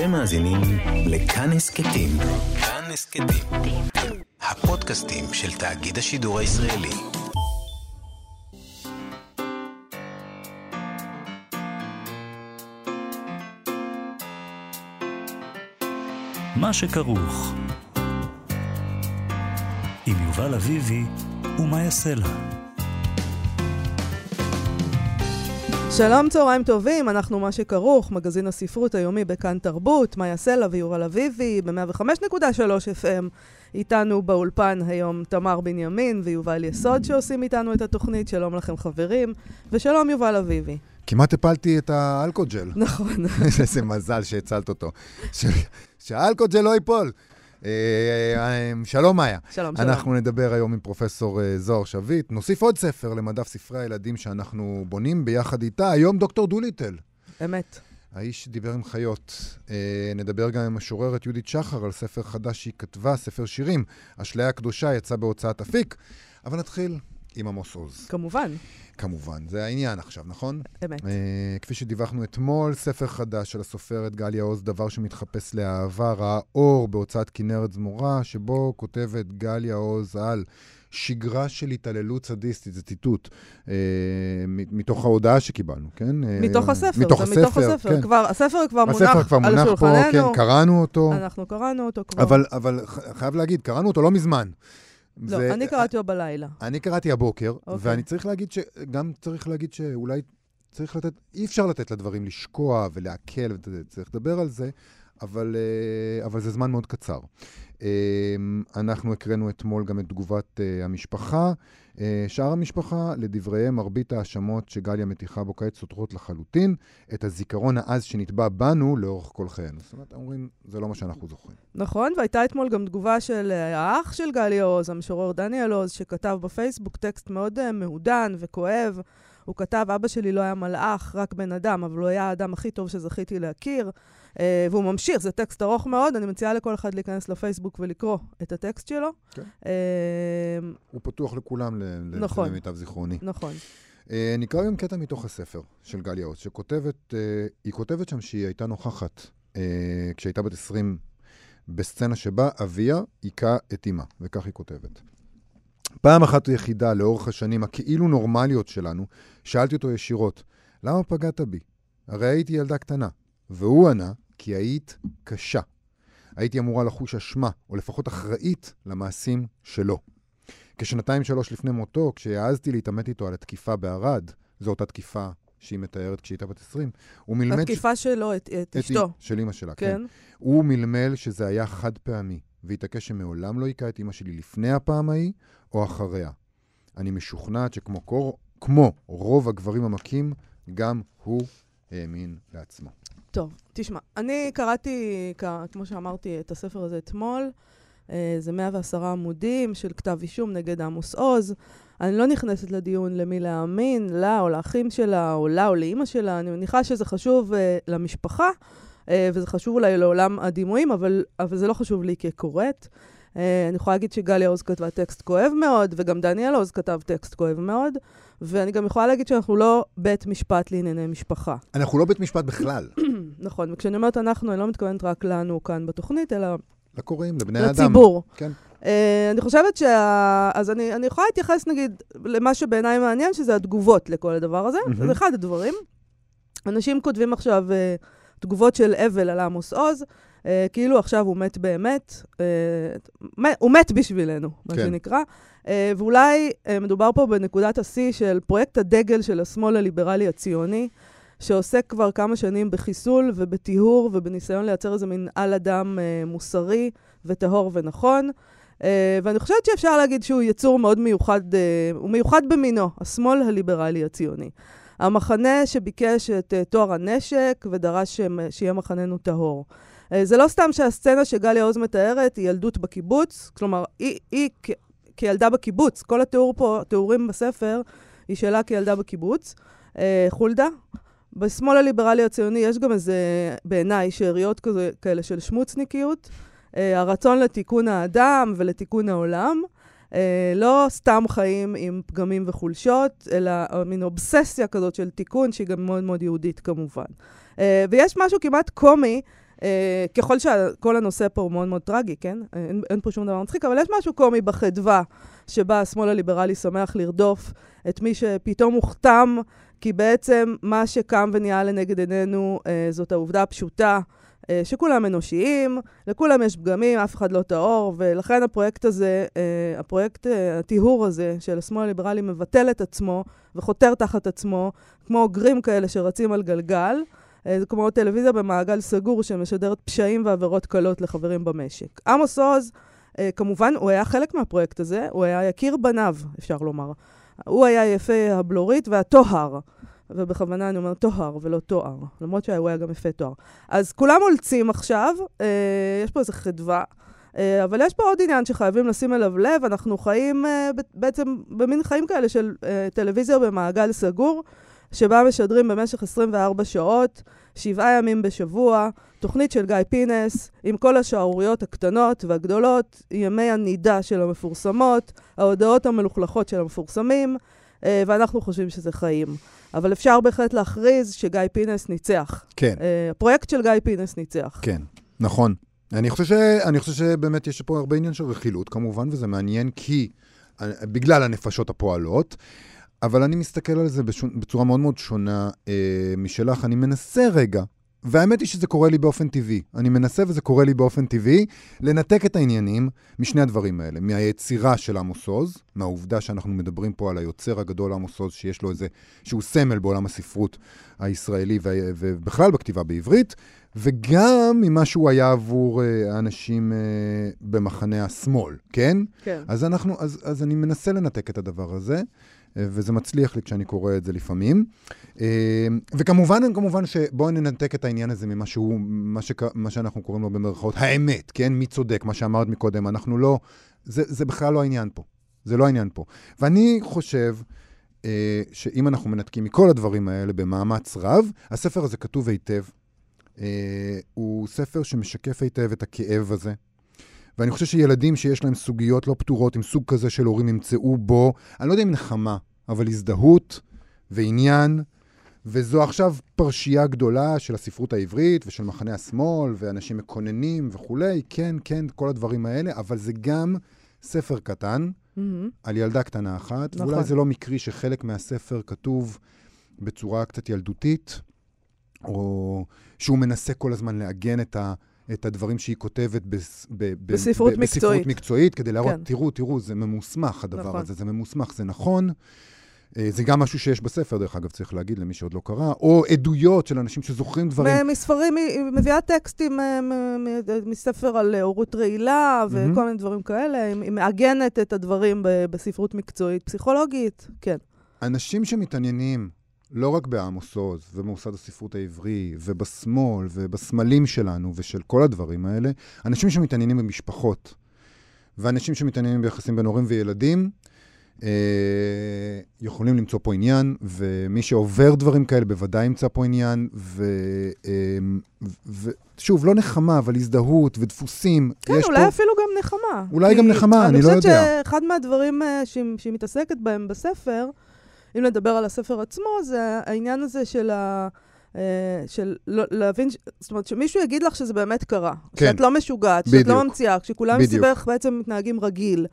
אתם מאזינים לכאן הסכתים. כאן הסכתים. הפודקאסטים של תאגיד השידור הישראלי. מה שכרוך. עם יובל אביבי ומיה סלע. שלום, צהריים טובים, אנחנו מה שכרוך, מגזין הספרות היומי בכאן תרבות, מיה סלע ויובל אביבי, ב-105.3 FM, איתנו באולפן היום תמר בינימין ויובל יסוד שעושים איתנו את התוכנית, שלום לכם חברים, ושלום יובל אביבי. כמעט הפלתי את האלכוג'ל. נכון. איזה מזל שהצלת אותו. שהאלכוג'ל לא ייפול. שלום מאיה. אנחנו נדבר היום עם פרופסור זהר שביט, נוסיף עוד ספר למדף ספרי הילדים שאנחנו בונים ביחד איתה, היום דוקטור דוליטל. אמת. האיש דיבר עם חיות. נדבר גם עם השוררת יהודית שחר על ספר חדש שהיא כתבה, ספר שירים. אשליה הקדושה יצא בהוצאת אפיק, אבל נתחיל עם עמוס עוז. כמובן. כמובן, זה העניין עכשיו, נכון? אמת. כפי שדיווחנו אתמול, ספר חדש של הסופרת גליה עוז, דבר שמתחפש לאהבה, ראה אור בהוצאת כנרת זמורה, שבו כותבת גליה עוז על שגרה של התעללות סדיסטית, זה ציטוט, מתוך ההודעה שקיבלנו, כן? מתוך הספר, מתוך הספר. כבר, הספר כבר מונח על השולחננו. הספר כבר מונח פה, כן, קראנו אותו. אנחנו קראנו אותו כבר. אבל חייב להגיד, קראנו אותו לא מזמן. לא, אני קראתי לו בלילה. אני קראתי הבוקר, ואני צריך להגיד שגם צריך להגיד שאולי צריך לתת, אי אפשר לתת לדברים לשקוע ולהקל, צריך לדבר על זה, אבל זה זמן מאוד קצר. אנחנו הקראנו אתמול גם את תגובת המשפחה, שאר המשפחה, לדבריהם מרבית האשמות שגליה מתיחה בו כעת סותרות לחלוטין, את הזיכרון העז שנטבע בנו לאורך כל חיינו. זאת אומרת, אומרים, זה לא מה שאנחנו זוכרים. נכון, והייתה אתמול גם תגובה של האח של גליה עוז, המשורר דניאל עוז, שכתב בפייסבוק טקסט מאוד מעודן וכואב. הוא כתב, אבא שלי לא היה מלאך, רק בן אדם, אבל הוא היה האדם הכי טוב שזכיתי להכיר, והוא ממשיך, זה טקסט ארוך מאוד, אני מציעה לכל אחד להיכנס לפייסבוק ולקרוא את הטקסט שלו. כן. הוא פתוח לכולם למיטב זיכרוני. נכון. נקרא גם קטע מתוך הספר של גליה עוז, שכותבת, היא כותבת שם שהיא הייתה נוכחת, כשהייתה בת 20, בסצנה שבה אביה היקה את אמא, וכך היא כותבת. פעם אחת היחידה לאורך השנים הכאילו נורמליות שלנו, שאלתי אותו ישירות, למה פגעת בי? הרי הייתי ילדה קטנה. והוא ענה, כי היית קשה. הייתי אמורה לחוש אשמה, או לפחות אחראית למעשים שלו. כ2-3 לפני מותו, כשהעזתי להתעמת איתו על התקיפה בערד, זו אותה תקיפה שהיא מתארת כשהייתה בת 20, הוא מלמל... התקיפה שלו, את אשתו. של אמא שלה, כן. הוא מלמל שזה היה חד פעמי. והתעקש שמעולם לא היקה את אמא שלי לפני הפעם ההיא או אחריה. אני משוכנעת שכמו רוב הגברים המכים, גם הוא האמין לעצמו. טוב, תשמע, אני קראתי, כמו שאמרתי, את הספר הזה אתמול, זה 110 עמודים של כתב אישום נגד עמוס עוז, אני לא נכנסת לדיון למי להאמין, לה או לאחים שלה, או לה או לאמא שלה, אני מניחה שזה חשוב למשפחה, וזה חשוב אולי לעולם הדימויים, אבל זה לא חשוב לי כקוראת. אני יכולה להגיד שגליה עוז כתבה טקסט כואב מאוד, וגם דניאל עוז כתב טקסט כואב מאוד, ואני גם יכולה להגיד שאנחנו לא בית משפט לענייני משפחה. אנחנו לא בית משפט בכלל. נכון, וכשאני אומרת אנחנו, אני לא מתכוונת רק לנו כאן בתוכנית, אלא... לקוראים, לבני האדם. לציבור. כן. אני חושבת אז אני יכולה להתייחס, נגיד, למה שבעיניי מעניין, שזה התגובות לכל הדבר הזה. זה אחד הדברים. אנשים כותבים עכשיו... תגובות של אבל על עמוס עוז, כאילו עכשיו הוא מת באמת, הוא מת בשבילנו, מה שנקרא, ואולי מדובר פה בנקודת השיא של פרויקט הדגל של השמאל הליברלי הציוני, שעוסק כבר כמה שנים בחיסול ובטיהור, ובניסיון לייצר איזה מין על אדם מוסרי וטהור ונכון, ואני חושבת שאפשר להגיד שהוא יצור מאוד מיוחד, הוא מיוחד במינו, השמאל הליברלי הציוני. המחנה שביקש את תואר הנשק ודרש שיהיה מחננו טהור. זה לא סתם שהסצנה שגליה עוז מתארת היא ילדות בקיבוץ, כלומר, היא כילדה בקיבוץ, כל התיאור פה, תיאורים בספר, היא שאלה כילדה בקיבוץ. חולדה, בשמאל הליברלי הציוני יש גם איזה, בעיניי, שאריות כאלה של שמוצניקיות, הרצון לתיקון האדם ולתיקון העולם, לא סתם חיים עם פגמים וחולשות, אלא מין אובססיה כזאת של תיקון, שהיא גם מאוד מאוד יהודית כמובן. ויש משהו כמעט קומי ככל שכל הנושא פה הוא מאוד מאוד טרגי, כן? אין פה שום דבר מצחיק, אבל יש משהו קומי בחדווה, שבה השמאל הליברלי שמח לרדוף את מי שפתאום הוכתם, כי בעצם מה שקם ונהיה לנגד עינינו זאת העובדה הפשוטה, שכולם אנושיים, לכולם יש פגמים, אף אחד לא טהור, ולכן הפרויקט הזה, הפרויקט הטיהור הזה של השמאל הליברלי מבטל את עצמו וחותר תחת עצמו, כמו אוגרים כאלה שרצים על גלגל, זה כמו טלוויזיה במעגל סגור שמשדרת פשעים ועבירות קלות לחברים במשק. עמוס עוז, כמובן, הוא היה חלק מהפרויקט הזה, הוא היה יקיר בניו, אפשר לומר. הוא היה יפה הבלורית והתוהר. ובכוונה אני אומר תוהר ולא תואר, למרות שהוא היה גם יפה תואר. אז כולם הולצים עכשיו, יש פה איזו חדווה, אבל יש פה עוד עניין שחייבים לשים אליו לב, אנחנו חיים בעצם במין חיים כאלה של טלוויזיה במעגל סגור, שבה משדרים במשך 24 שעות, 7 ימים בשבוע, תוכנית של גיא פינס, עם כל השערוריות הקטנות והגדולות, ימי הנידה של המפורסמות, ההודעות המלוכלכות של המפורסמים, ואנחנו חושבים שזה חיים. אבל אפשר בהחלט להכריז שגיא פינס ניצח. כן. הפרויקט של גיא פינס ניצח. כן, נכון. אני חושב שבאמת יש פה הרבה עניין של רכילות, כמובן, וזה מעניין כי, בגלל הנפשות הפועלות, אבל אני מסתכל על זה בצורה מאוד מאוד שונה משלך. אני מנסה רגע, והאמת היא שזה קורה לי באופן טבעי. אני מנסה וזה קורה לי באופן טבעי, לנתק את העניינים משני הדברים האלה. מהיצירה של עמוס עוז, מהעובדה שאנחנו מדברים פה על היוצר הגדול עמוס עוז, שיש לו איזה, שהוא סמל בעולם הספרות הישראלי ובכלל בכתיבה בעברית, וגם ממה שהוא היה עבור האנשים במחנה השמאל, כן? כן. אז אני מנסה לנתק את הדבר הזה, וזה מצליח לי כשאני קורא את זה לפעמים. וכמובן שבואו ננתק את העניין הזה ממה שהוא, מה שאנחנו קוראים לו במרכאות, האמת, כן? מי צודק, מה שאמרת מקודם, אנחנו לא, זה בכלל לא העניין פה. זה לא העניין פה. ואני חושב שאם אנחנו מנתקים מכל הדברים האלה במאמץ רב, הספר הזה כתוב היטב. הוא ספר שמשקף היטב את הכאב הזה. ואני חושב שילדים שיש להם סוגיות לא פתורות עם סוג כזה של הורים ימצאו בו, אני לא יודע אם נחמה, אבל הזדהות ועניין, וזו עכשיו פרשייה גדולה של הספרות העברית ושל מחנה השמאל, ואנשים מקוננים וכולי, כן, כן, כל הדברים האלה, אבל זה גם ספר קטן, על ילדה קטנה אחת, נכון. ואולי זה לא מקרי שחלק מהספר כתוב בצורה קצת ילדותית, או שהוא מנסה כל הזמן לעגן את הדברים שהיא כותבת בספרות מקצועית, כדי להראות, כן. תראו, זה ממוסמך הדבר נכון. הזה, זה ממוסמך, זה נכון. זה גם משהו שיש בספר, דרך אגב, צריך להגיד למי שעוד לא קרא, או עדויות של אנשים שזוכרים דברים. מספרים, היא מביאה טקסטים מספר על אורות רעילה וכל מיני דברים כאלה, היא מעגנת את הדברים בספרות מקצועית, פסיכולוגית, כן. אנשים שמתעניינים, לא רק בעמוס עוז ובמוסד הספרות העברי ובשמאל ובסמלים שלנו ושל כל הדברים האלה, אנשים שמתעניינים במשפחות ואנשים שמתעניינים ביחסים בין הורים וילדים יכולים למצוא פה עניין, ומי שעובר דברים כאלה בוודאי ימצא פה עניין, ושוב, לא נחמה, אבל הזדהות ודפוסים. כן, אולי פה... אפילו גם נחמה. אולי גם נחמה, אני לא יודע. אני חושבת שאחד מהדברים שהיא מתעסקת בהם בספר, אם נדבר על הספר עצמו, זה העניין הזה של להבין, זאת אומרת, שמישהו יגיד לך שזה באמת קרה. כן. שאת לא משוגעת, בדיוק. שאת לא ממציאה, כשכולם מסביבך בעצם מתנהגים רגיל,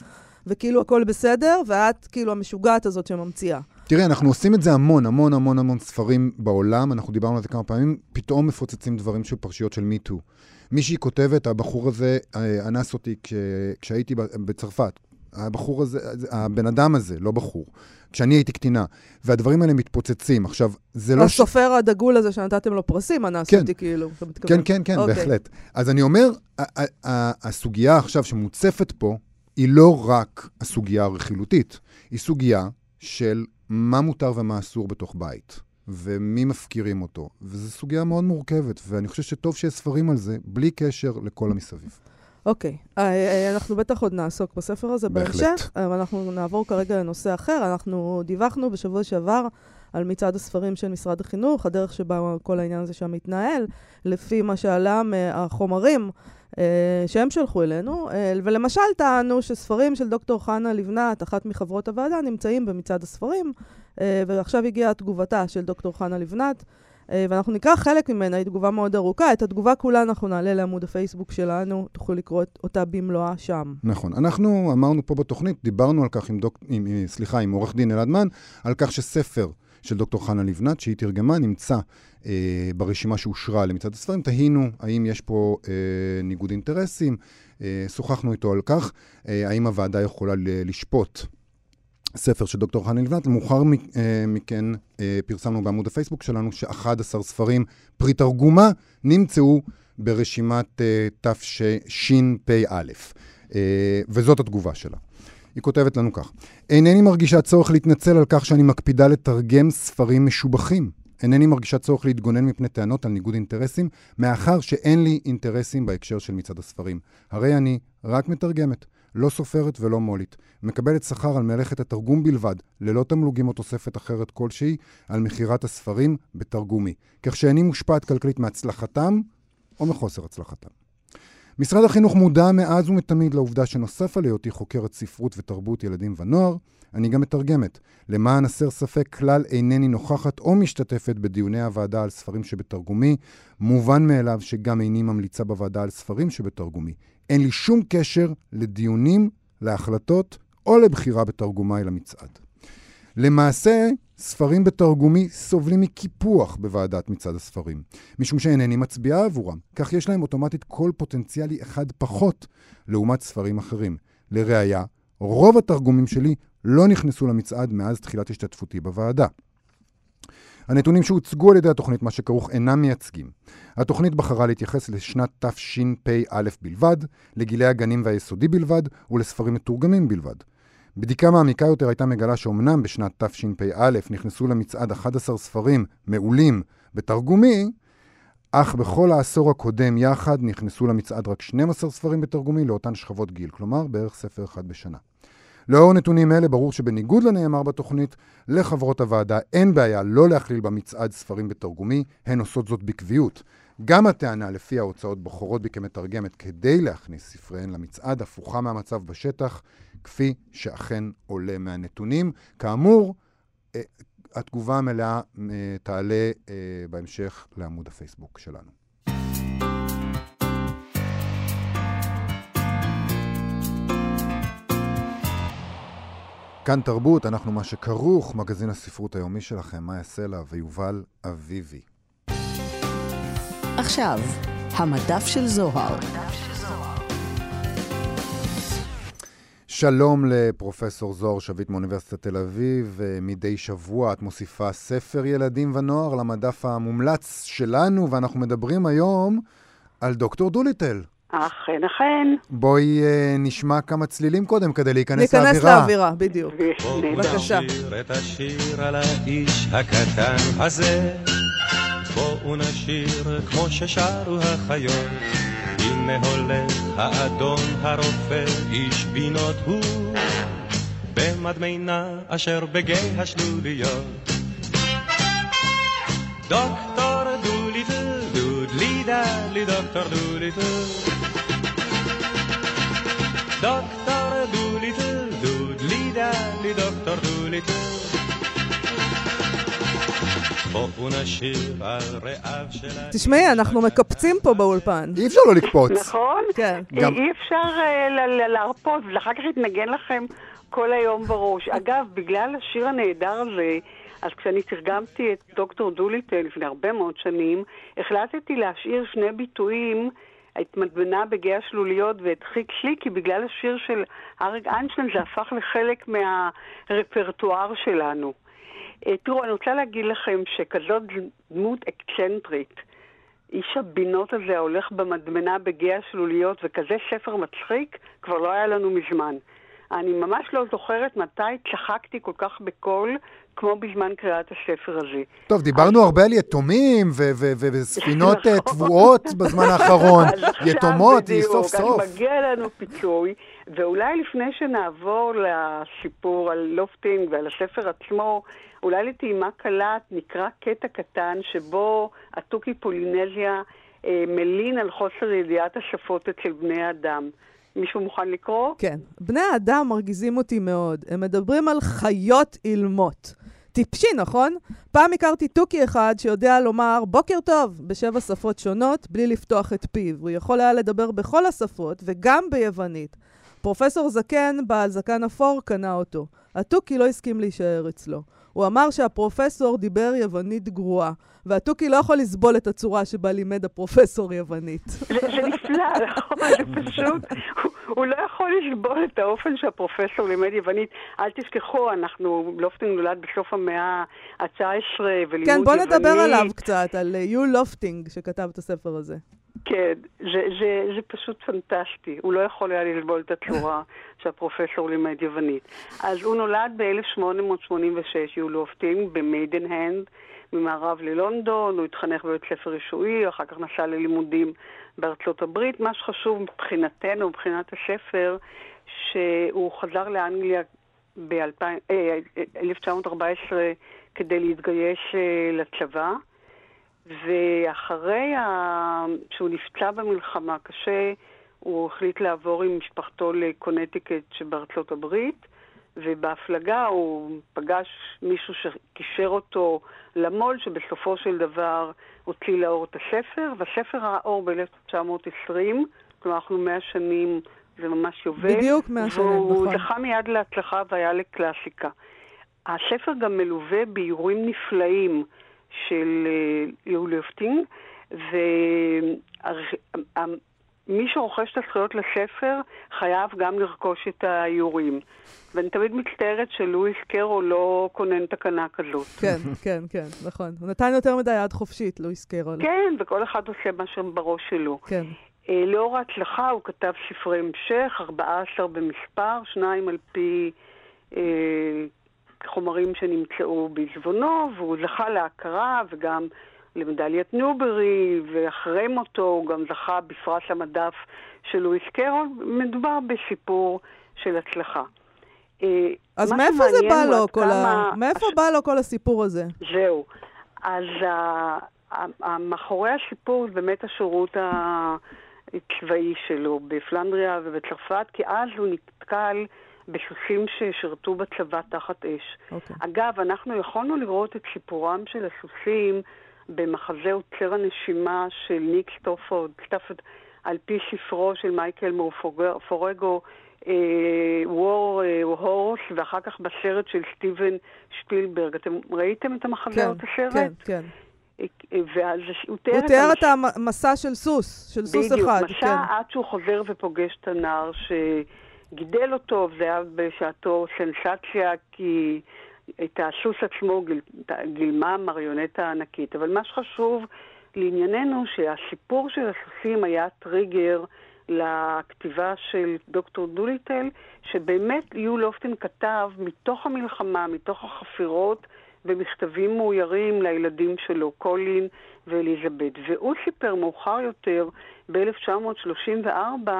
וכאילו הכל בסדר, ואת כאילו המשוגעת הזאת שממציאה. תראי, אנחנו עושים את זה המון ספרים בעולם, אנחנו דיברנו על זה כמה פעמים, פתאום מפוצצים דברים של פרשיות של מיטו. מישהי כותבת, הבחור הזה אנס אותי כשהייתי בצרפת. הבחור הזה, הבן אדם הזה, לא בחור, כשאני הייתי קטינה, והדברים האלה מתפוצצים. עכשיו, זה לא... הסופר הדגול הזה שנתתם לו פרסים, אנס אותי כאילו. כן, בהחלט. אז אני אומר, הסוגיה עכשיו שמוצפת פה, היא לא רק הסוגיה הרכילותית, היא סוגיה של מה מותר ומה אסור בתוך בית, ומי מפקירים אותו. וזו סוגיה מאוד מורכבת, ואני חושב שטוב שיש ספרים על זה, בלי קשר לכל המסביב. אוקיי, אנחנו בטח עוד נעסוק בספר הזה בהמשך, אבל אנחנו נעבור כרגע לנושא אחר. אנחנו דיווחנו בשבוע שעבר על מצעד הספרים של משרד החינוך, הדרך שבה כל העניין הזה שם מתנהל, לפי מה שעלה מהחומרים שהם שלחו אלינו, ולמשל טענו שספרים של דוקטור חנה לבנת, אחת מחברות הוועדה, נמצאים במצעד הספרים, ועכשיו הגיעה תגובתה של דוקטור חנה לבנת, ואנחנו נקרא חלק ממנה, היא תגובה מאוד ארוכה. את התגובה כולה אנחנו נעלה לעמוד הפייסבוק שלנו, תוכלו לקרוא אותה במלואה שם. נכון. אנחנו אמרנו פה בתוכנית, דיברנו על כך עם עורך דין אלעדמן, על כך שספר של דוקטור חנה לבנת, שהיא תרגמה, נמצא ברשימה שאושרה למצעד הספרים. תהינו האם יש פה ניגוד אינטרסים, שוחחנו איתו על כך, האם הוועדה יכולה לשפוט ספר של דוקטור חנה לבנת. מאוחר מכן פרסמנו בעמוד הפייסבוק שלנו ש11 ספרים פרי תרגומה נמצאו ברשימת תשפ"א, וזאת התגובה שלה. היא כותבת לנו כך: אינני מרגישה צורך להתנצל על כך שאני מקפידה לתרגם ספרים משובחים. אינני מרגישה צורך להתגונן מפני טענות על ניגוד אינטרסים, מאחר שאין לי אינטרסים בהקשר של מצעד הספרים. הרי אני רק מתרגמת, לא סופרת ולא מולית. מקבלת שכר על מלאכת התרגום בלבד, ללא תמלוגים או תוספת אחרת כלשהי, על מכירת הספרים בתרגומי. כך שאיני מושפעת כלכלית מהצלחתם או מחוסר הצלחתם. משרד החינוך מודע מאז ומתמיד לעובדה שנוסף על היותי חוקרת ספרות ותרבות ילדים ונוער, אני גם מתרגמת. למען הסר ספק, כלל אינני נוכחת או משתתפת בדיוני הוועדה על ספרים שבתרגומי, מובן מאליו שגם איני ממליצה בוועדה על ספרים שבתרגומי. אין לי שום קשר לדיונים, להחלטות או לבחירה בתרגומי למצעד. למעשה, ספרים בתרגומי סובלים מקיפוח בוועדת מצעד הספרים, משום שאינני מצביעה עבורם. כך יש להם אוטומטית כל פוטנציאלי אחד פחות לעומת ספרים אחרים. לראיה, רוב התרגומים שלי לא נכנסו למצעד מאז תחילת השתתפותי בוועדה. הנתונים שהוצגו על ידי התוכנית מה שכרוך אינם מייצגים. התוכנית בחרה להתייחס לשנת תשפ"א בלבד, לגילי הגנים והיסודי בלבד ולספרים מתורגמים בלבד. בדיקה מעמיקה יותר הייתה מגלה שאומנם בשנת תשפ"א נכנסו למצעד 11 ספרים מעולים בתרגומי, אך בכל העשור הקודם יחד נכנסו למצעד רק 12 ספרים בתרגומי לאותן שכבות גיל, כלומר בערך ספר אחד בשנה. לאור נתונים אלה ברור שבניגוד לנאמר בתוכנית, לחברות הוועדה אין בעיה לא להכליל במצעד ספרים בתרגומי, הן עושות זאת בקביעות. גם הטענה לפי ההוצאות בוחרות בי כמתרגמת כדי להכניס ספריהן למצעד הפוכה מהמצב בשטח, כפי שאכן עולה מהנתונים. כאמור, התגובה המלאה תעלה בהמשך לעמוד הפייסבוק שלנו. כאן תרבות, אנחנו מה שכרוך, מגזין הספרות היומי שלכם, מיה סלע ויובל אביבי. עכשיו, המדף של זוהר. שלום לפרופסור זוהר שביט מאוניברסיטת תל אביב. מדי שבוע את מוסיפה ספר ילדים ונוער למדף המומלץ שלנו, ואנחנו מדברים היום על דוקטור דוליטל. אכן, אכן. בואי נשמע כמה צלילים קודם כדי להיכנס לאווירה. להיכנס לאווירה, בדיוק. בבקשה. בואו נשיר את השיר על האיש הקטן הזה. בואו נשיר כמו ששרו החיות. הנה הולך האדון הרופא איש בינות הוא. במדמינה אשר בגי השלוליות. דוקטור דוליטל, דודלידלי דוקטור דוליטל. Doctor Dolittle, doodly-dally, Doctor Dolittle. בואו נשיר על רעב של... תשמעי, אנחנו מקפצים פה באולפן. אי אפשר לא לקפוץ. נכון? כן. אי אפשר להרפות, ואחר כך יתנגן לכם כל היום בראש. אגב, בגלל השיר הנהדר הזה, אז כשאני תרגמתי את דוקטור דוליטל לפני הרבה מאוד שנים, החלטתי להשאיר שני ביטויים... התמדמנה בגיא השלוליות והדחיק שלי, כי בגלל השיר של אריק איינשטיין זה הפך לחלק מהרפרטואר שלנו. תראו, אני רוצה להגיד לכם שכזאת דמות אקצנטרית, איש הבינות הזה הולך במדמנה בגיא השלוליות, וכזה ספר מצחיק כבר לא היה לנו מזמן. אני ממש לא זוכרת מתי צחקתי כל כך בקול, כמו בזמן קריאת הספר הזה. טוב, דיברנו הרבה על יתומים וספינות תבועות בזמן האחרון. יתומות, היא סוף סוף. אז מגיע לנו פיצוי, ואולי לפני שנעבור לסיפור על לופטינג ועל הספר עצמו, אולי לטעימה קלה נקרא קטע קטן שבו התוכי פולינזיה מלין על חוסר ידיעת השפות אצל בני האדם. מישהו מוכן לקרוא? כן. בני האדם מרגיזים אותי מאוד. הם מדברים על חיות אילמות. טיפשי, נכון? פעם הכרתי תוקי אחד שיודע לומר בוקר טוב בשבע שפות שונות בלי לפתוח את פיו. הוא יכול היה לדבר בכל השפות וגם ביוונית. פרופסור זקן, בעל זקן אפור, קנה אותו. התוקי לא הסכים להישאר אצלו. הוא אמר שהפרופסור דיבר יוונית גרועה, והתוקי לא יכול לסבול את הצורה שבה לימד הפרופסור יוונית. זה נפלא, זה פשוט. הוא לא יכול לסבול את האופן שהפרופסור לימד יוונית. אל תשכחו, אנחנו לופטינג נולד בסוף המאה ה-19 ולימוד יוונית. כן, בוא נדבר עליו קצת, על יו לופטינג שכתב את הספר הזה. כן, זה פשוט פנטסטי. הוא לא יכול היה לסבול את התלורה שהפרופסור לימד יוונית. אז הוא נולד ב-1886, יו לופטינג, במיידנהנד, ממערב ללונדון. הוא התחנך בבית ספר רשועי, אחר כך נסע ללימודים בארצות הברית. מה שחשוב מבחינתנו, מבחינת הספר, שהוא חזר לאנגליה ב-1914 כדי להתגייש לצבא. ואחרי שהוא נפצע במלחמה קשה, הוא החליט לעבור עם משפחתו לקונטיקט שבארצות הברית, ובהפלגה הוא פגש מישהו שקישר אותו למול, שבסופו של דבר הוציא לאור את הספר, והספר האור ב-1920, כלומר אנחנו 100 שנים, זה ממש יובל. בדיוק 100 שנים, נכון. והוא זכה מיד להצלחה והיה לקלאסיקה. הספר גם מלווה באירועים נפלאים, של יו לופטינג, ומי שרוכש את הזכויות לספר חייב גם לרכוש את האיורים. ואני תמיד מצטערת שלואיס קרול לא קונן תקנה כזאת. כן, כן, כן, נכון. הוא נתן יותר מדי יד חופשית, לואיס קרול. כן, וכל אחד עושה מה שבראש שלו. כן. לאור ההצלחה הוא כתב ספרי המשך, 14 במספר, 2 על פי... חומרים שנמצאו בעזבונו, והוא זכה להכרה וגם למדליית ניוברי, ואחרי מותו הוא גם זכה בפרס המדף של לואיס קרול. מדובר בסיפור של הצלחה. אז מאיפה זה בא לו כל מאיפה בא לו כל הסיפור הזה? זהו. אז מאחורי הסיפור זה באמת השירות הצבאי שלו בפלנדריה ובצרפת, כי אז הוא נתקל בסוסים ששרתו בצבא תחת אש. Okay. אגב, אנחנו יכולנו לראות את סיפורם של הסוסים במחזה עוצר הנשימה של ניק סטאפורד, על פי ספרו של מייקל מורפורגו, וור הורס, ואחר כך בסרט של סטיבן שפילברג. אתם ראיתם את המחזה או את הסרט? כן, כן. הוא תיאר את המסע של סוס, של סוס אחד. בדיוק, מסע עד שהוא חוזר ופוגש את הנער ש... גידל אותו, זה היה בשעתו סנסציה, כי את הסוס עצמו גילמה מריונטה ענקית. אבל מה שחשוב לענייננו, שהסיפור של הסוסים היה טריגר לכתיבה של דוקטור דוליטל, שבאמת יו לופטינג כתב מתוך המלחמה, מתוך החפירות, במכתבים מאוירים לילדים שלו, קולין ואליזבת. והוא סיפר מאוחר יותר, ב-1934,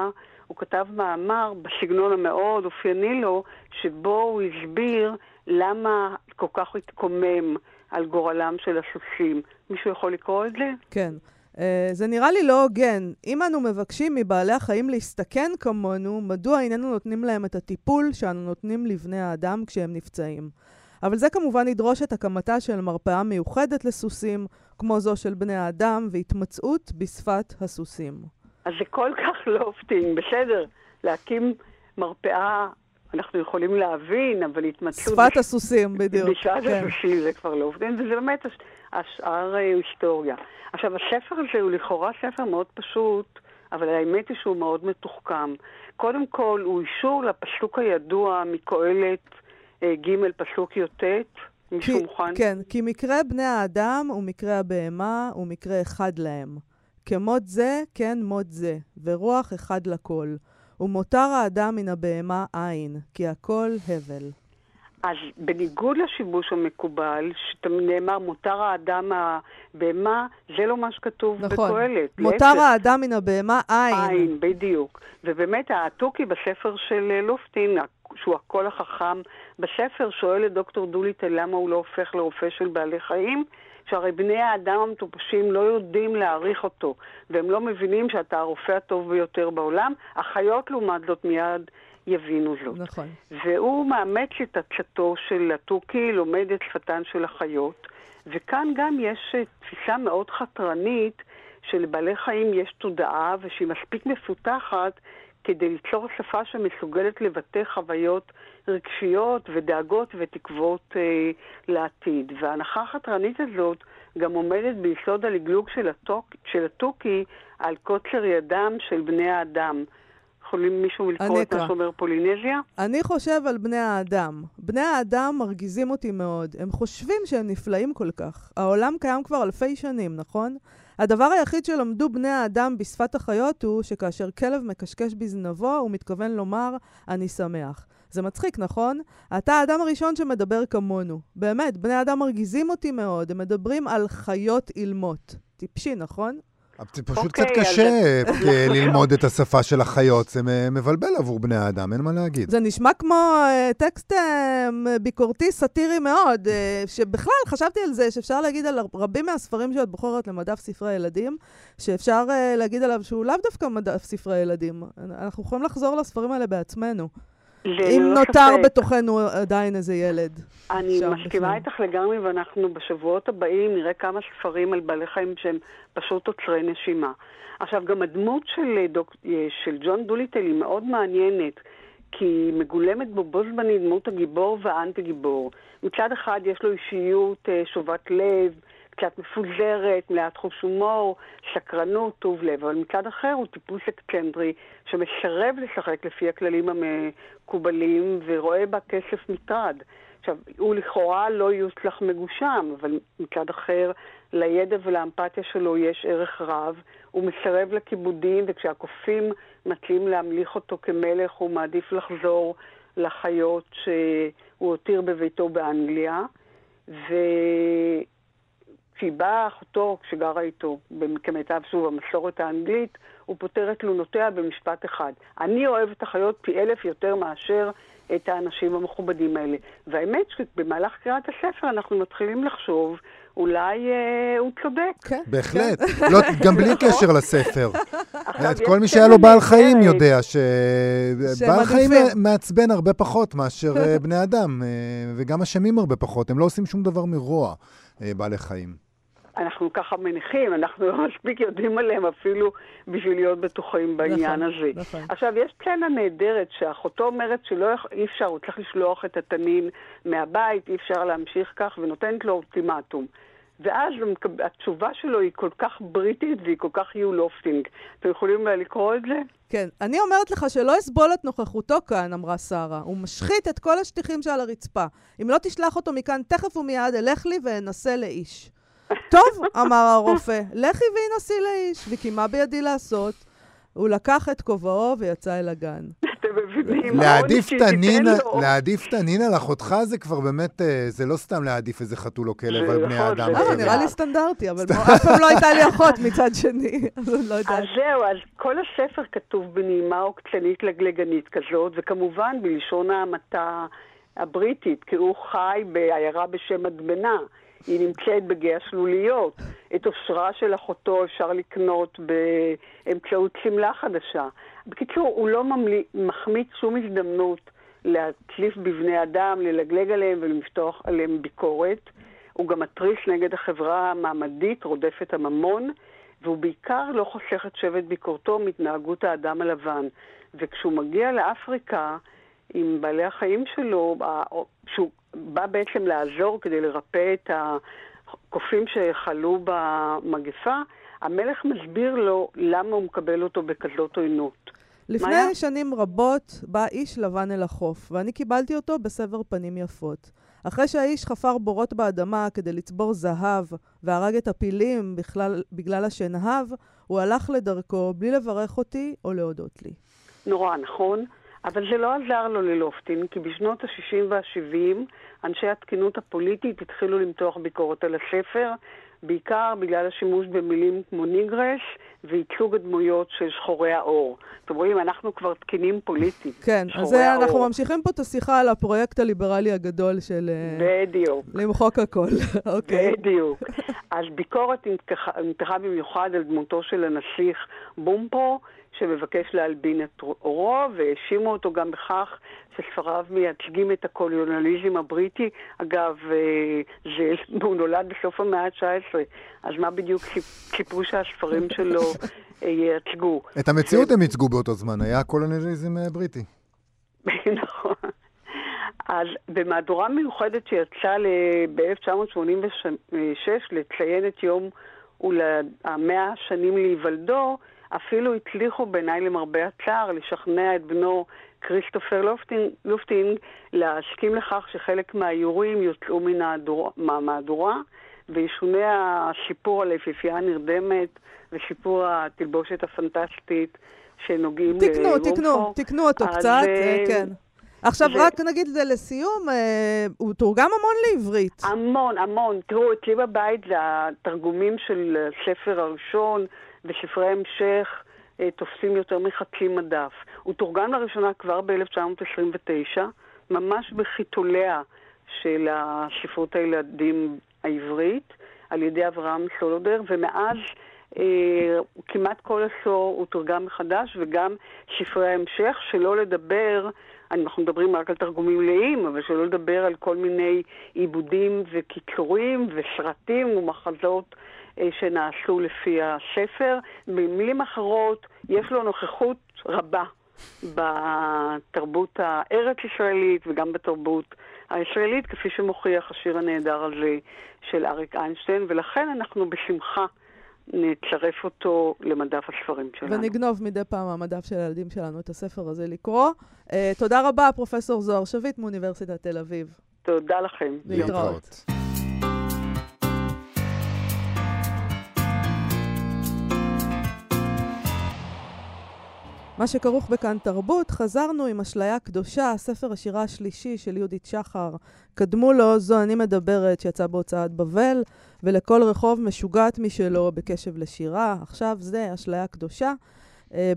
הוא כתב מאמר בסגנון המאוד אופייני לו, שבו הוא הסביר למה כל כך התקומם על גורלם של הסוסים. מישהו יכול לקרוא את זה? כן. זה נראה לי לא הוגן. אם אנו מבקשים מבעלי החיים להסתכן כמונו, מדוע איננו נותנים להם את הטיפול שאנו נותנים לבני האדם כשהם נפצעים? אבל זה כמובן ידרוש את הקמתה של מרפאה מיוחדת לסוסים, כמו זו של בני האדם, והתמצאות בשפת הסוסים. אז זה כל כך לופטינג, בסדר, להקים מרפאה, אנחנו יכולים להבין, אבל התמצאו... שפת הסוסים, בדיוק. בשעת הסוסים זה כבר לופטינג, וזה באמת השאר היסטוריה. עכשיו, הספר הזה הוא לכאורה ספר מאוד פשוט, אבל האמת היא שהוא מאוד מתוחכם. קודם כל, הוא אישור לפסוק הידוע מקהלת ג' פסוק יוטט, מישהו מוכן? כן, כי מקרה בני האדם ומקרה הבהמה ומקרה אחד להם. כמות זה, כן מות זה, ורוח אחד לכל. ומותר האדם מן הבהמה עין, כי הכל הבל. אז בניגוד לשיבוש המקובל, שנאמר מותר האדם הבהמה, זה לא מה שכתוב נכון. בקהלת. מותר האדם מן הבהמה עין. עין, בדיוק. ובאמת התוכי בספר של לופטין, שהוא הכל החכם בספר, שואל את דוקטור דוליטל למה הוא לא הופך לרופא של בעלי חיים, שהרי בני האדם המטופשים לא יודעים להעריך אותו, והם לא מבינים שאתה הרופא הטוב ביותר בעולם. החיות לעומת זאת מיד יבינו זאת. נכון. והוא מאמץ את עצתו של התוכי, לומד את שפתן של החיות, וכאן גם יש תפיסה מאוד חתרנית שלבעלי חיים יש תודעה ושהיא מספיק מפותחת כדי ליצור שפה שמסוגלת לבטא חוויות רגשיות ודאגות ותקוות לעתיד. וההנחה החתרנית הזאת גם עומדת ביסוד הלגלוג של התוכי על קוצר ידם של בני האדם. יכולים מישהו לקרוא את מה שאומר פולינזיה? אני חושב על בני האדם. בני האדם מרגיזים אותי מאוד. הם חושבים שהם נפלאים כל כך. העולם קיים כבר אלפי שנים, נכון? הדבר היחיד שלמדו בני האדם בשפת החיות הוא שכאשר כלב מקשקש בזנבו, הוא מתכוון לומר, אני שמח. זה מצחיק, נכון? אתה האדם הראשון שמדבר כמונו. באמת, בני האדם מרגיזים אותי מאוד. הם מדברים על חיות אילמות. טיפשי, נכון? זה פשוט קצת קשה ללמוד את השפה של החיות, זה מבלבל עבור בני האדם, אין מה להגיד. זה נשמע כמו טקסט ביקורתי סאטירי מאוד, שבכלל חשבתי על זה שאפשר להגיד על רבים מהספרים שאת בוחרת למדף ספרי ילדים, שאפשר להגיד עליו שהוא לאו דווקא מדף ספרי ילדים, אנחנו יכולים לחזור לספרים האלה בעצמנו. אם נותר בתוכנו עדיין איזה ילד. אני מסכימה איתך לגמרי, ואנחנו בשבועות הבאים נראה כמה ספרים על בעלי חיים שהם פשוט עוצרי נשימה. עכשיו, גם הדמות של ג'ון דוליטל היא מאוד מעניינת, כי מגולמת בו בו זמני דמות הגיבור והאנטי גיבור. מצד אחד יש לו אישיות שובת לב, קצת מפוזרת, מלאת חוש הומור, סקרנות, טוב לב, אבל מצד אחר הוא טיפוס אקצנטרי שמשרב לשחק לפי הכללים המקובלים ורואה בה כסף מטרד. עכשיו, הוא לכאורה לא יוצלח מגושם, אבל מצד אחר, לידע ולאמפתיה שלו יש ערך רב, הוא מסרב לכיבודים, וכשהקופים מתאים להמליך אותו כמלך, הוא מעדיף לחזור לחיות שהוא הותיר בביתו באנגליה, כשהיא באה אחותו, כשגרה איתו, כמיטב שוב, המסורת האנגלית, הוא פותר את תלונותיה במשפט אחד. אני אוהב את החיות פי אלף יותר מאשר את האנשים המכובדים האלה. והאמת שבמהלך קריאת הספר אנחנו מתחילים לחשוב, אולי הוא צודק. בהחלט, גם בלי קשר לספר. כל מי שהיה לו בעל חיים יודע שבעל חיים מעצבן הרבה פחות מאשר בני אדם, וגם אשמים הרבה פחות, הם לא עושים שום דבר מרוע בעלי חיים. אנחנו ככה מניחים, אנחנו לא מספיק יודעים עליהם אפילו בשביל להיות בטוחים בעניין הזה. עכשיו, יש סצנה נהדרת שאחותו אומרת שלא אי אפשר, הוא צריך לשלוח את התנין מהבית, אי אפשר להמשיך כך, ונותנת לו אולטימטום. ואז התשובה שלו היא כל כך בריטית והיא כל כך יו לופטינג. אתם יכולים לקרוא את זה? כן. אני אומרת לך שלא אסבול את נוכחותו כאן, אמרה שרה. הוא משחית את כל השטיחים שעל הרצפה. אם לא תשלח אותו מכאן, תכף ומיד אלך לי ואנסה לאיש. טוב, אמר הרופא, לכי והנסי לאיש, וכי מה בידי לעשות? הוא לקח את כובעו ויצא אל הגן. אתם מבינים? להעדיף תנין על אחותך זה כבר באמת, זה לא סתם להעדיף איזה חתול או כלב על בני האדם. נראה לי סטנדרטי, אבל אף פעם לא הייתה לי אחות מצד שני. אז זהו, אז כל הספר כתוב בנעימה עוקצנית לגלגנית כזאת, וכמובן בלשון ההמתה הבריטית, כי הוא חי בעיירה בשם הדמנה. היא נמצאת בגי השלוליות. את אושרה של אחותו אפשר לקנות באמצעות שמלה חדשה. בקיצור, הוא לא מחמיץ שום הזדמנות להצליף בבני אדם, ללגלג עליהם ולמפתוח עליהם ביקורת. הוא גם מטריס נגד החברה המעמדית, רודפת הממון, והוא בעיקר לא חושך את שבט ביקורתו מתנהגות האדם הלבן. וכשהוא מגיע לאפריקה, עם בעלי החיים שלו, שהוא בא בעצם לעזור כדי לרפא את הקופים שחלו במגפה, המלך מסביר לו למה הוא מקבל אותו בכזאת עוינות. לפני שנים רבות בא איש לבן אל החוף, ואני קיבלתי אותו בסבר פנים יפות. אחרי שהאיש חפר בורות באדמה כדי לצבור זהב והרג את הפילים בגלל השנהב, הוא הלך לדרכו בלי לברך אותי או להודות לי. נורא, נכון? אבל זה לא עזר לו ללופטין, כי בשנות ה-60 וה-70 אנשי התקינות הפוליטית התחילו למתוח ביקורת על הספר, בעיקר בגלל השימוש במילים כמו ניגרס וייצוג הדמויות של שחורי האור. אתם רואים, אנחנו כבר תקינים פוליטית. כן, אז אנחנו ממשיכים פה את השיחה על הפרויקט הליברלי הגדול של... בדיוק. למחוק הכל, אוקיי. בדיוק. אז ביקורת נמתחה במיוחד על דמותו של הנסיך בומפו, שמבקש להלבין את אורו, והאשימו אותו גם בכך שספריו מייצגים את הקולוניאליזם הבריטי. אגב, הוא נולד בסוף המאה ה-19, אז מה בדיוק ציפו שהספרים שלו ייצגו? את המציאות הם ייצגו באותו זמן, היה קולוניאליזם בריטי. נכון. אז במהדורה מיוחדת שיצאה ב-1986 לציין את יום ולמאה שנים להיוולדו, אפילו הצליחו בעיניי למרבה הצער לשכנע את בנו כריסטופר לופטינג להסכים לכך שחלק מהאיורים יוצאו מהמהדורה, וישונה השיפור על היפיפייה הנרדמת ושיפור התלבושת הפנטסטית שנוגעים לרומפו. תקנו אותו קצת, כן. עכשיו רק נגיד לסיום, הוא תורגם המון לעברית. המון, המון. תראו, אצלי בבית זה התרגומים של הספר הראשון, וספרי המשך תופסים יותר מחצי מדף. הוא תורגם לראשונה כבר ב-1929, ממש בחיתוליה של ספרות הילדים העברית, על ידי אברהם סולודר, ומאז כמעט כל עשור הוא תורגם מחדש, וגם ספרי המשך, שלא לדבר... אנחנו מדברים רק על תרגומים מלאים, אבל שלא לדבר על כל מיני עיבודים וקיצורים ושרטים ומחזות שנעשו לפי הספר. במילים אחרות, יש לו נוכחות רבה בתרבות הארץ ישראלית וגם בתרבות הישראלית, כפי שמוכיח השיר הנהדר הזה של אריק איינשטיין, ולכן אנחנו בשמחה נצרף אותו למדף הספרים שלנו. ונגנוב מדי פעם המדף של הילדים שלנו את הספר הזה לקרוא. תודה רבה, פרופסור זוהר שביט מאוניברסיטת תל אביב. תודה לכם. להתראות. מה שכרוך בכאן תרבות, חזרנו עם אשליה קדושה, ספר השירה השלישי של יהודית שחר. קדמו לו זו אני מדברת שיצא בהוצאת בבל, ולכל רחוב משוגעת משלו בקשב לשירה. עכשיו זה אשליה קדושה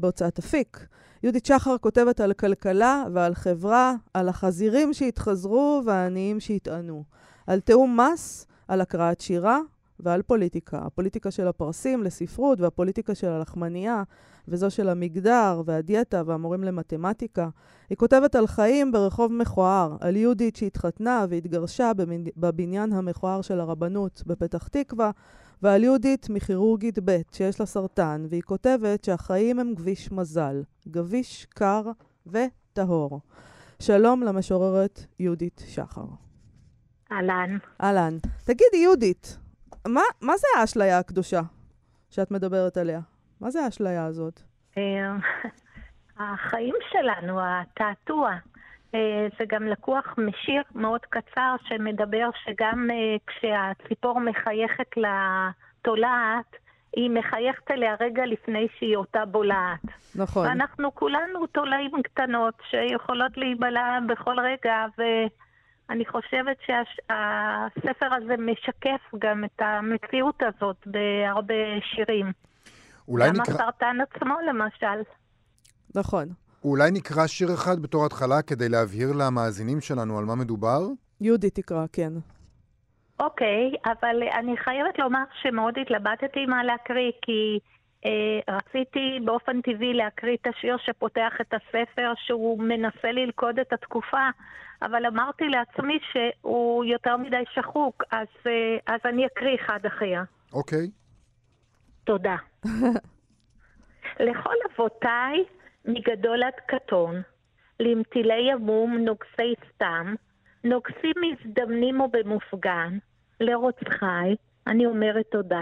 בהוצאת אפיק. יהודית שחר כותבת על כלכלה ועל חברה, על החזירים שהתחזרו והעניים שהתענו, על תאום מס, על הקראת שירה ועל פוליטיקה. הפוליטיקה של הפרסים לספרות והפוליטיקה של הלחמנייה, וזו של המגדר והדיאטה והמורים למתמטיקה. היא כותבת על חיים ברחוב מכוער, על יהודית שהתחתנה והתגרשה בבניין המכוער של הרבנות בפתח תקווה, ועל יהודית מכירורגית ב' שיש לה סרטן, והיא כותבת שהחיים הם גביש מזל, גביש קר וטהור. שלום למשוררת יהודית שחר. אלן. אלן. תגידי יהודית, מה זה האשליה הקדושה שאת מדברת עליה? מה זה האשליה הזאת? החיים שלנו, התעתוע, זה גם לקוח משיר מאוד קצר שמדבר שגם כשהציפור מחייכת לתולעת, היא מחייכת אליה רגע לפני שהיא אותה בולעת. נכון. ואנחנו כולנו תולעים קטנות שיכולות להיבלע בכל רגע, ואני חושבת שהספר הזה משקף גם את המציאות הזאת בהרבה שירים. גם הסרטן עצמו למשל. נכון. אולי נקרא שיר אחד בתור התחלה כדי להבהיר למאזינים שלנו על מה מדובר? יהודית תקרא, כן. אוקיי, אבל אני חייבת לומר שמאוד התלבטתי מה להקריא, כי רציתי באופן טבעי להקריא את השיר שפותח את הספר, שהוא מנסה ללכוד את התקופה, אבל אמרתי לעצמי שהוא יותר מדי שחוק, אז אני אקריא אחד אחר. אוקיי. תודה. לכל אבותיי מגדול עד קטון, למטילי ימום נוגסי סתם, נוגסים מזדמנים ובמופגן, לרוצחי אני אומרת תודה.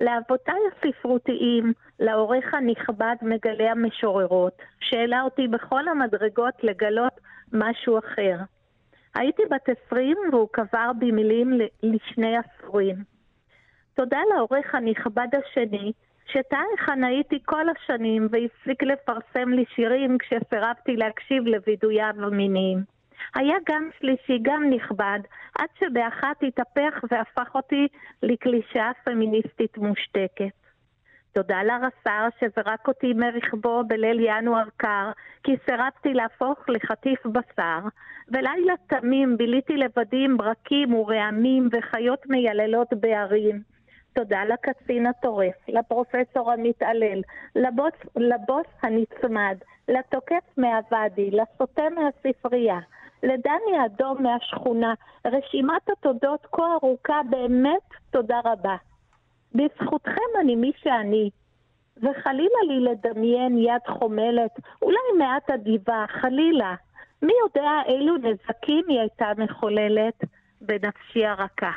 לאבותיי הספרותיים, לעורך הנכבד מגלה המשוררות, שאלה אותי בכל המדרגות לגלות משהו אחר. הייתי בת 20 והוא קבר במילים לשני עשורים. תודה לעורך הנכבד השני, שטעה כאן הייתי כל השנים והפסיק לפרסם לי שירים כשסרבתי להקשיב לוידויה ומיניים. היה גם שלישי, גם נכבד, עד שבאחת התהפך והפך אותי לקלישה פמיניסטית מושתקת. תודה לרס"ר שזרק אותי מרכבו בליל ינואר קר, כי סרבתי להפוך לחטיף בשר, ולילה תמים ביליתי לבדים ברקים ורעמים וחיות מייללות בערים. תודה לקצין הטורף, לפרופסור המתעלל, לבוס הנצמד, לתוקף מהוואדי, לסוטה מהספרייה, לדני אדום מהשכונה, רשימת התודות כה ארוכה, באמת תודה רבה. בזכותכם אני מי שאני, וחלילה לי לדמיין יד חומלת, אולי מעט אדיבה, חלילה. מי יודע אילו נזקים היא הייתה מחוללת בנפשי הרכה.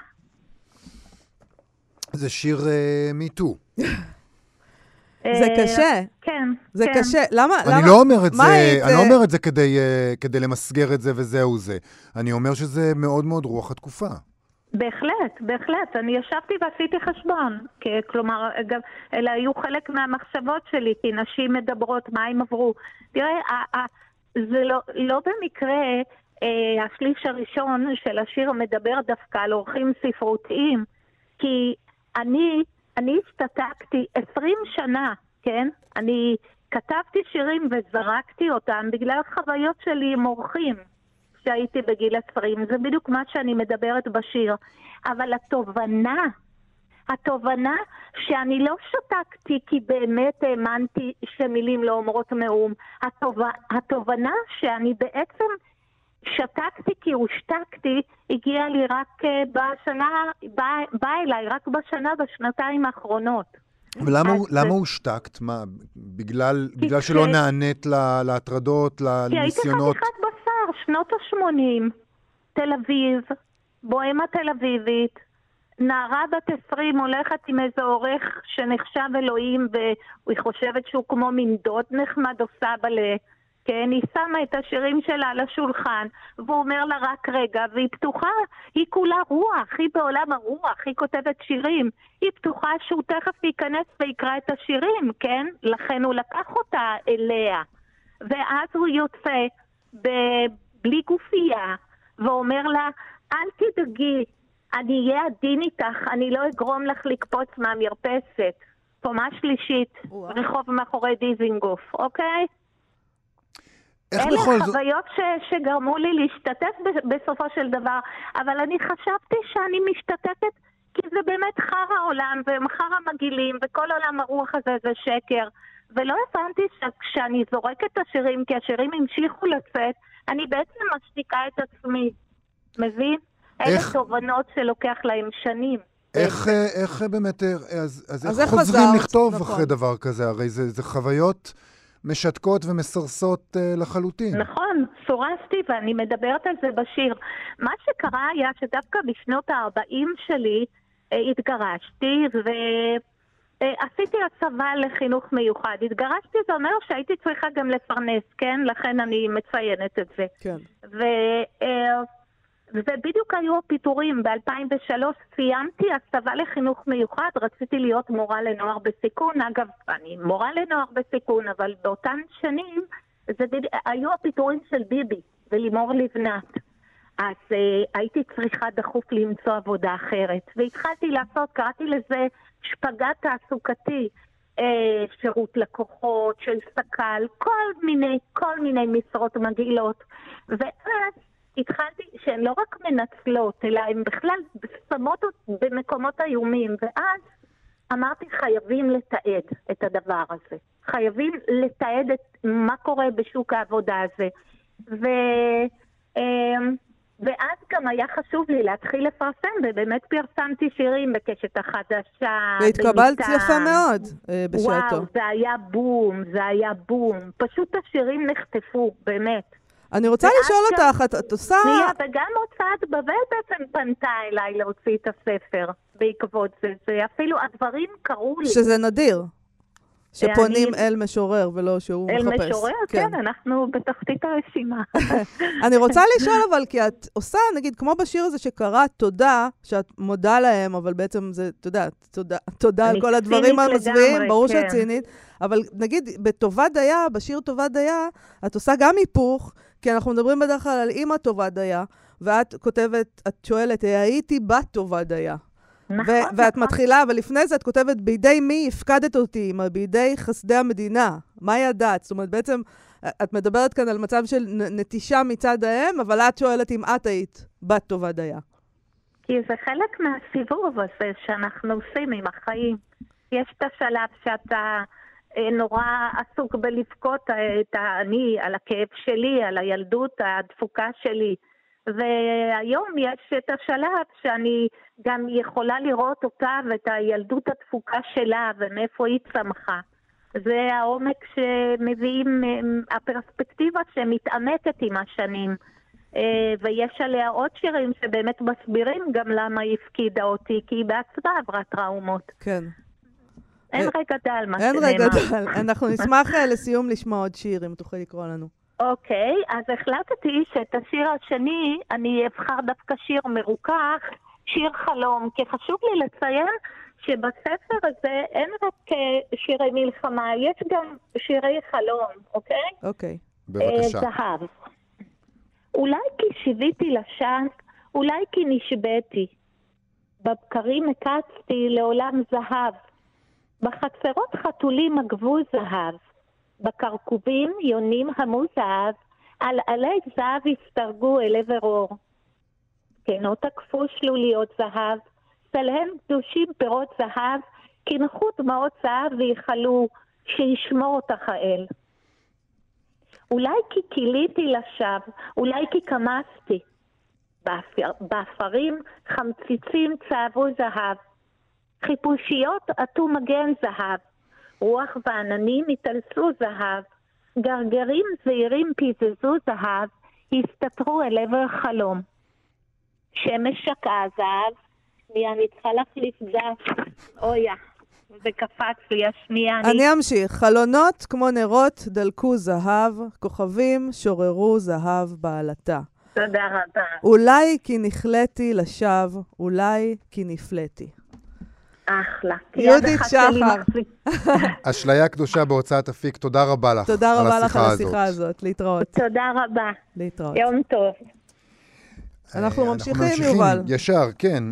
זה שיר מיטו. זה קשה. כן. זה קשה. למה? אני לא אומר את זה, אני לא אומר את זה כדי למסגר את זה וזהו זה. אני אומר שזה מאוד מאוד רוח התקופה. בהחלט, בהחלט. אני ישבתי ועשיתי חשבון. כלומר, אלה היו חלק מהמחשבות שלי, כי נשים מדברות, מה הם עברו. תראה, זה לא במקרה השליש הראשון של השיר מדבר דווקא על עורכים ספרותיים, כי אני השתתקתי 20 שנה, כן? אני כתבתי שירים וזרקתי אותם בגלל חוויות שלי עם עורכים שהייתי בגיל 20. זה בדיוק מה שאני מדברת בשיר. אבל התובנה שאני לא שתקתי כי באמת האמנתי שמילים לא אומרות מאום. התובנה שאני בעצם שתקתי כי הושתקתי הגיעה לי רק בשנתיים האחרונות. ולמה הושתקת? מה, בגלל שלא נענית להטרדות, לניסיונות? כי הייתי חתיכת בשר, שנות ה-80, תל אביב, בוהמה תל אביבית, נערה בת 20 הולכת עם איזה עורך שנחשב אלוהים והיא חושבת שהוא כמו מין דוד נחמד או סבא לה, כן, היא שמה את השירים שלה על השולחן, והוא אומר לה רק רגע, והיא פתוחה, היא כולה רוח, היא בעולם הרוח, היא כותבת שירים, היא פתוחה שהוא תכף ייכנס ויקרא את השירים, כן? לכן הוא לקח אותה אליה, ואז הוא יוצא בלי גופייה, ואומר לה, אל תדאגי, אני אהיה עדין איתך, אני לא אגרום לך לקפוץ מהמרפסת, קומה שלישית, רחוב מאחורי דיזינגוף, אוקיי? אלה החוויות שגרמו לי להשתתף בסופו של דבר, אבל אני חשבתי שאני משתתפת כי זה באמת חר העולם ומחר המגילים וכל עולם הרוח הזה זה שקר, ולא הבנתי שכשאני זורקת את השירים, כי השירים המשיכו לצאת, אני בעצם משתיקה את עצמי, מבין? אלה תובנות שלוקח להם שנים. איך באמת, אז איך חוזרים לכתוב אחרי דבר כזה? הרי זה חוויות משתקות ומסרסות לחלוטין. נכון, סורסתי ואני מדברת על זה בשיר. מה שקרה היה שדווקא בשנות ה-40 שלי התגרשתי ועשיתי הצבא לחינוך מיוחד. התגרשתי, זה אומר שהייתי צריכה גם לפרנס, כן? לכן אני מציינת את זה. כן. ובדיוק היו פיטורים, ב-2003 סיימתי הסבה לחינוך מיוחד, רציתי להיות מורה לנוער בסיכון, אגב, אני מורה לנוער בסיכון, אבל באותן שנים היו הפיטורים של ביבי ולימור לבנת, אז הייתי צריכה דחוף למצוא עבודה אחרת, והתחלתי לעשות, קראתי לזה שפגת תעסוקתי, שירות לקוחות, של סקל, כל מיני משרות מגעילות, ואז התחלתי שהן לא רק מנצלות, אלא הן בכלל שמות במקומות איומים, ואז אמרתי חייבים לתעד את הדבר הזה. חייבים לתעד את מה קורה בשוק העבודה הזה. ואז גם היה חשוב לי להתחיל לפרסם, ובאמת פרסמתי שירים בקשת החדשה. והתקבלת יפה מאוד בשעתו. וואו, זה היה בום. פשוט השירים נחטפו, באמת. אני רוצה לשאול אותך, את עושה... וגם הוצאת בבל בעצם פנתה אליי להוציא את הספר בעקבות זה. זה אפילו הדברים קרו לי. שזה נדיר. שפונים אל משורר ולא שהוא מחפש. אל משורר, כן, אנחנו בתחתית הרשימה. אני רוצה לשאול אבל, כי את עושה, נגיד, כמו בשיר הזה שקראת תודה, שאת מודה להם, אבל בעצם זה, תודה על כל הדברים המזוויעים, ברור שאת צינית, אבל נגיד, בטובה דיה, בשיר טובה דיה, את עושה גם היפוך, כי אנחנו מדברים בדרך כלל על אמא טובה דיה, ואת כותבת, את שואלת, הייתי בת טובה דיה. ואת מתחילה, אבל לפני זה את כותבת, בידי מי הפקדת אותי, בידי חסדי המדינה, מה ידעת? זאת אומרת, בעצם את מדברת כאן על מצב של נטישה מצד האם, אבל את שואלת אם את היית בת טובה דיה. כי זה חלק מהסיבוב הזה שאנחנו עושים עם החיים. יש את השלב שאתה נורא עסוק בלבכות את אני, על הכאב שלי, על הילדות, הדפוקה שלי. והיום יש את השלב שאני גם יכולה לראות אותה ואת הילדות הדפוקה שלה ומאיפה היא צמחה. זה העומק שמביאים, הפרספקטיבה שמתעמקת עם השנים. ויש עליה עוד שירים שבאמת מסבירים גם למה היא הפקידה אותי, כי היא בעצמה עברה טראומות. כן. אין רגע דל מה שנאמר. אין רגע דל. אנחנו נשמח לסיום לשמוע עוד שיר, אם תוכל לקרוא לנו. אוקיי, אז החלטתי שאת השיר השני, אני אבחר דווקא שיר מרוכך, שיר חלום, כי חשוב לי לציין שבספר הזה אין רק שירי מלחמה, יש גם שירי חלום, אוקיי? אוקיי. בבקשה. זהב. אולי כי שיביתי לשם, אולי כי נשבתי. בבקרים הקצתי לעולם זהב. בחצרות חתולים אגבו זהב. בקרקובים יונים המו זהב. על עלי זהב הסתרגו אל עבר אור. זקנות עקפו שלוליות זהב. סלהם קדושים פירות זהב. קנחו דמעות זהב ויחלו שישמור אותך האל. אולי כי קיליתי לשב, אולי כי כמסתי. באפרים חמציצים צהבו זהב. חיפושיות עטו מגן זהב. רוח ועננים התעלסו זהב. גרגרים זעירים פיזזו זהב. הסתתרו אל עבר חלום. שמש שקעה זהב. אני צריכה להחליף זהב. אויה. זה קפץ לי, השנייה. אני אמשיך. חלונות כמו נרות דלקו זהב, כוכבים שוררו זהב בעלתה. תודה רבה. אולי כי נחלתי לשווא, אולי כי נפלתי. אחלה. יהודית שחר. אשליה קדושה בהוצאת אפיק. תודה רבה לך. תודה רבה לך על השיחה הזאת. להתראות. תודה רבה. להתראות. יום טוב. אנחנו ממשיכים, יובל. ישר, כן.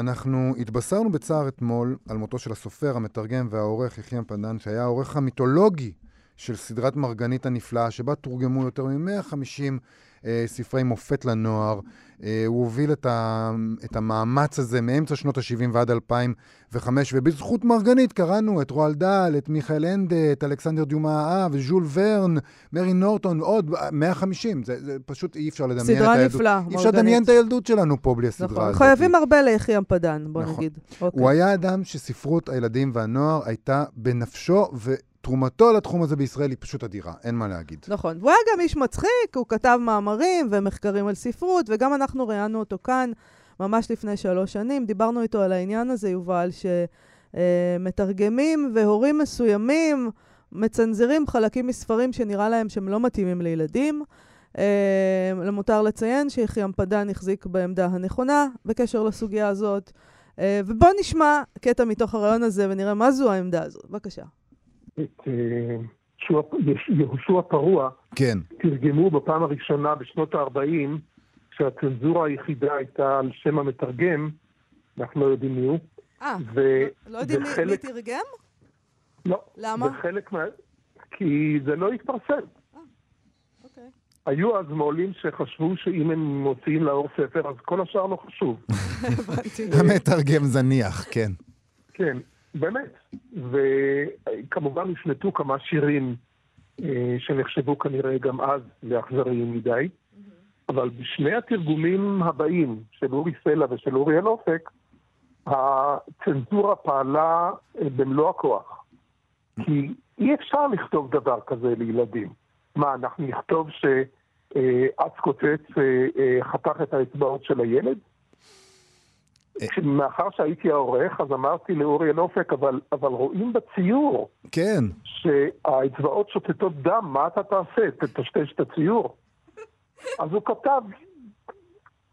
אנחנו התבשרנו בצער אתמול על מותו של הסופר, המתרגם והעורך יחיעם פדן, שהיה העורך המיתולוגי של סדרת מרגנית הנפלאה, שבה תורגמו יותר מ-150 ספרי מופת לנוער. הוא הוביל את המאמץ הזה מאמצע שנות ה-70 ועד 2005, ובזכות מרגנית קראנו את רואלד דאל, את מיכאל אנדה, את אלכסנדר דומה, ז'ול ורן, מרי נורטון, עוד 150. זה פשוט אי אפשר לדמיין את הילדות. סדרה נפלאה. אי אפשר לדמיין את הילדות שלנו פה בלי הסדרה הזאת. חייבים הרבה ליחיעם פדן, בוא נגיד. הוא היה אדם שספרות הילדים והנוער הייתה בנפשו ו... תרומתו לתחום הזה בישראל היא פשוט אדירה, אין מה להגיד. נכון, והוא היה גם איש מצחיק, הוא כתב מאמרים ומחקרים על ספרות, וגם אנחנו ראינו אותו כאן ממש לפני 3 שנים, דיברנו איתו על העניין הזה, יובל, שמתרגמים והורים מסוימים מצנזרים חלקים מספרים שנראה להם שהם לא מתאימים לילדים, למותר לציין שיחיעם פדן החזיק בעמדה הנכונה בקשר לסוגיה הזאת, ובוא נשמע קטע מתוך הרעיון הזה ונראה מה זו העמדה הזאת, בבקשה. את יהושע פרוע, כן. תרגמו בפעם הראשונה בשנות ה-40, כשהצנזורה היחידה הייתה על שם המתרגם, אנחנו לא יודעים מי הוא. לא יודעים מי תרגם? לא. למה? כי זה לא התפרסם. אוקיי. היו אז מעולים שחשבו שאם הם מוציאים לאור ספר, אז כל השאר לא חשוב. המתרגם זניח, כן. כן. באמת, וכמובן נפלטו כמה שירים שנחשבו כנראה גם אז לאכזריים מדי, אבל בשני התרגומים הבאים של אורי סלע ושל אורי אופק, הצנזורה פעלה במלוא הכוח, כי אי אפשר לכתוב דבר כזה לילדים. מה, אנחנו נכתוב שעץ קוצץ חתך את האצבעות של הילד? מאחר שהייתי העורך, אז אמרתי לאורי אופק, אבל רואים בציור, כן, שהאצבעות שוטטות דם, מה אתה תעשה? תטשטש את הציור? אז הוא כתב,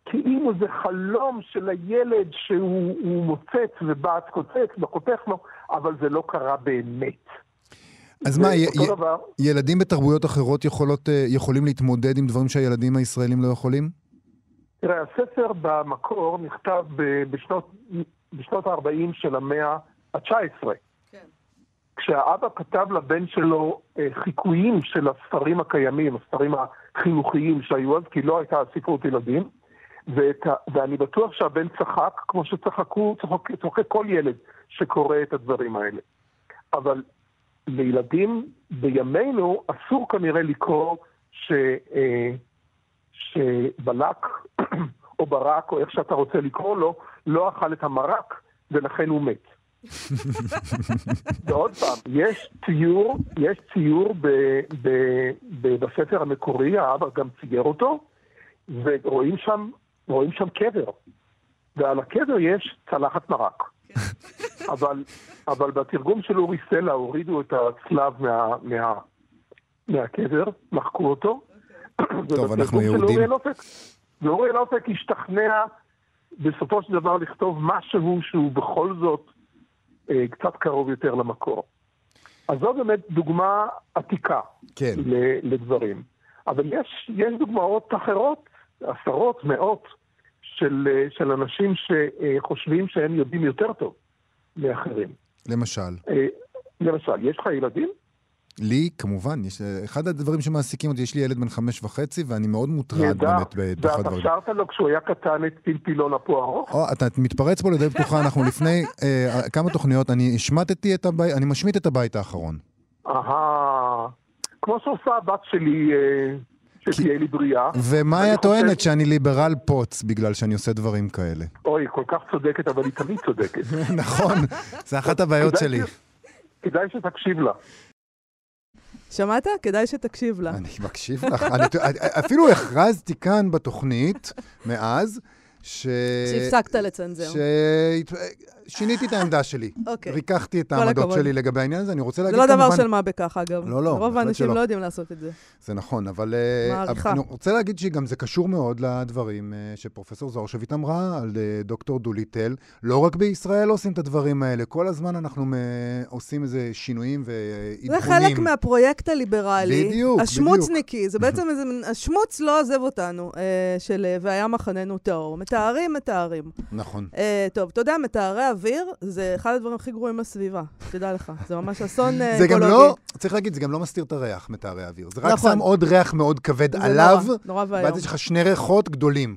כאילו זה חלום של הילד שהוא מוצץ ובעט קוצץ וחותך לו, אבל זה לא קרה באמת. אז מה, ילדים בתרבויות אחרות יכולים להתמודד עם דברים שהילדים הישראלים לא יכולים? תראה, הספר במקור נכתב בשנות ה-40 של המאה ה-19. כן. כשהאבא כתב לבן שלו חיקויים של הספרים הקיימים, הספרים החינוכיים שהיו אז, כי לא הייתה ספרות ילדים, ואני בטוח שהבן צחק כמו שצחקו, צוחק כל ילד שקורא את הדברים האלה. אבל לילדים בימינו אסור כנראה לקרוא שבלק או ברק או איך שאתה רוצה לקרוא לו לא אכל את המרק ולכן הוא מת. ועוד פעם, יש ציור בספר המקורי, האבא גם צייר אותו, ורואים שם קבר, ועל הקבר יש צלחת מרק. אבל בתרגום של אורי סלע הורידו את הצלב מהקבר, מחקו אותו. טוב, אנחנו יהודים. ואורי אלופק השתכנע בסופו של דבר לכתוב משהו שהוא בכל זאת קצת קרוב יותר למקור. אז זו באמת דוגמה עתיקה לדברים. אבל יש דוגמאות אחרות, עשרות, מאות, של אנשים שחושבים שהם יודעים יותר טוב מאחרים. למשל, יש לך ילדים? לי, כמובן. אחד הדברים שמעסיקים אותי, יש לי ילד בן 5.5, ואני מאוד מוטרד באמת בדוח הדברים. ואתה שרת לו כשהוא היה קטן את פלפילון הפוערוך? אתה מתפרץ פה לידי פתוחה, אנחנו לפני כמה תוכניות, אני משמיט את הבית האחרון. כמו שעושה הבת שלי, שתהיה לי בריאה. ומה היה טוענת שאני ליברל פוץ, בגלל שאני עושה דברים כאלה? אוי, כל כך צודקת, אבל היא תמיד צודקת. נכון, זה אחת הבעיות שלי. כדאי שתקשיב לה. שמעת? כדאי שתקשיב לה. אני מקשיב לך. אפילו הכרזתי כאן בתוכנית, מאז, שהפסקת לצנזר. שיניתי את העמדה שלי. ריקחתי את העמדות שלי לגבי העניין הזה. אני רוצה להגיד כמובן... זה לא דבר של מה בכך, אגב. לא, לא. רוב האנשים לא יודעים לעשות את זה. זה נכון, אבל... מעריכה. אני רוצה להגיד שגם זה קשור מאוד לדברים שפרופסור זוהר שביט אמרה על דוקטור דוליטל. לא רק בישראל עושים את הדברים האלה. כל הזמן אנחנו עושים איזה שינויים ועדכונים. זה חלק מהפרויקט הליברלי. בדיוק, השמוצניקי. זה בעצם איזה... השמוץ לא עזב אותנו, של והיה מחננו טהור. מתארים. נכון. טוב, תודה, מתארי אוויר, זה אחד הדברים הכי גרועים בסביבה, תדע לך. זה ממש אסון אקולוגי. זה גם לא, צריך להגיד, זה גם לא מסתיר את הריח, מתארי אוויר. זה רק שם עוד ריח מאוד כבד עליו. נורא והיום. ואז יש לך שני ריחות גדולים.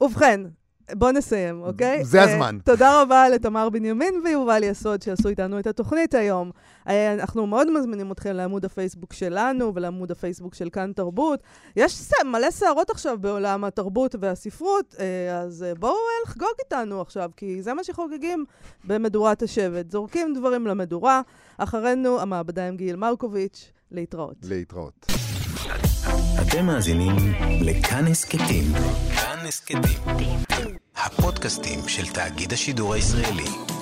ובכן, בוא נסיים, אוקיי? זה הזמן. תודה רבה לתמר בינימין ויובל יסוד שעשו איתנו את התוכנית היום. אנחנו מאוד מזמינים אתכם לעמוד הפייסבוק שלנו ולעמוד הפייסבוק של כאן תרבות. יש מלא שערות עכשיו בעולם התרבות והספרות, אז בואו לחגוג איתנו עכשיו, כי זה מה שחוגגים במדורת השבט. זורקים דברים למדורה. אחרינו המעבדה עם גיל מרקוביץ'. להתראות. להתראות. אתם מאזינים לכאן הסקטים. כאן הסקטים. הפודקאסטים של תאגיד השידור הישראלי.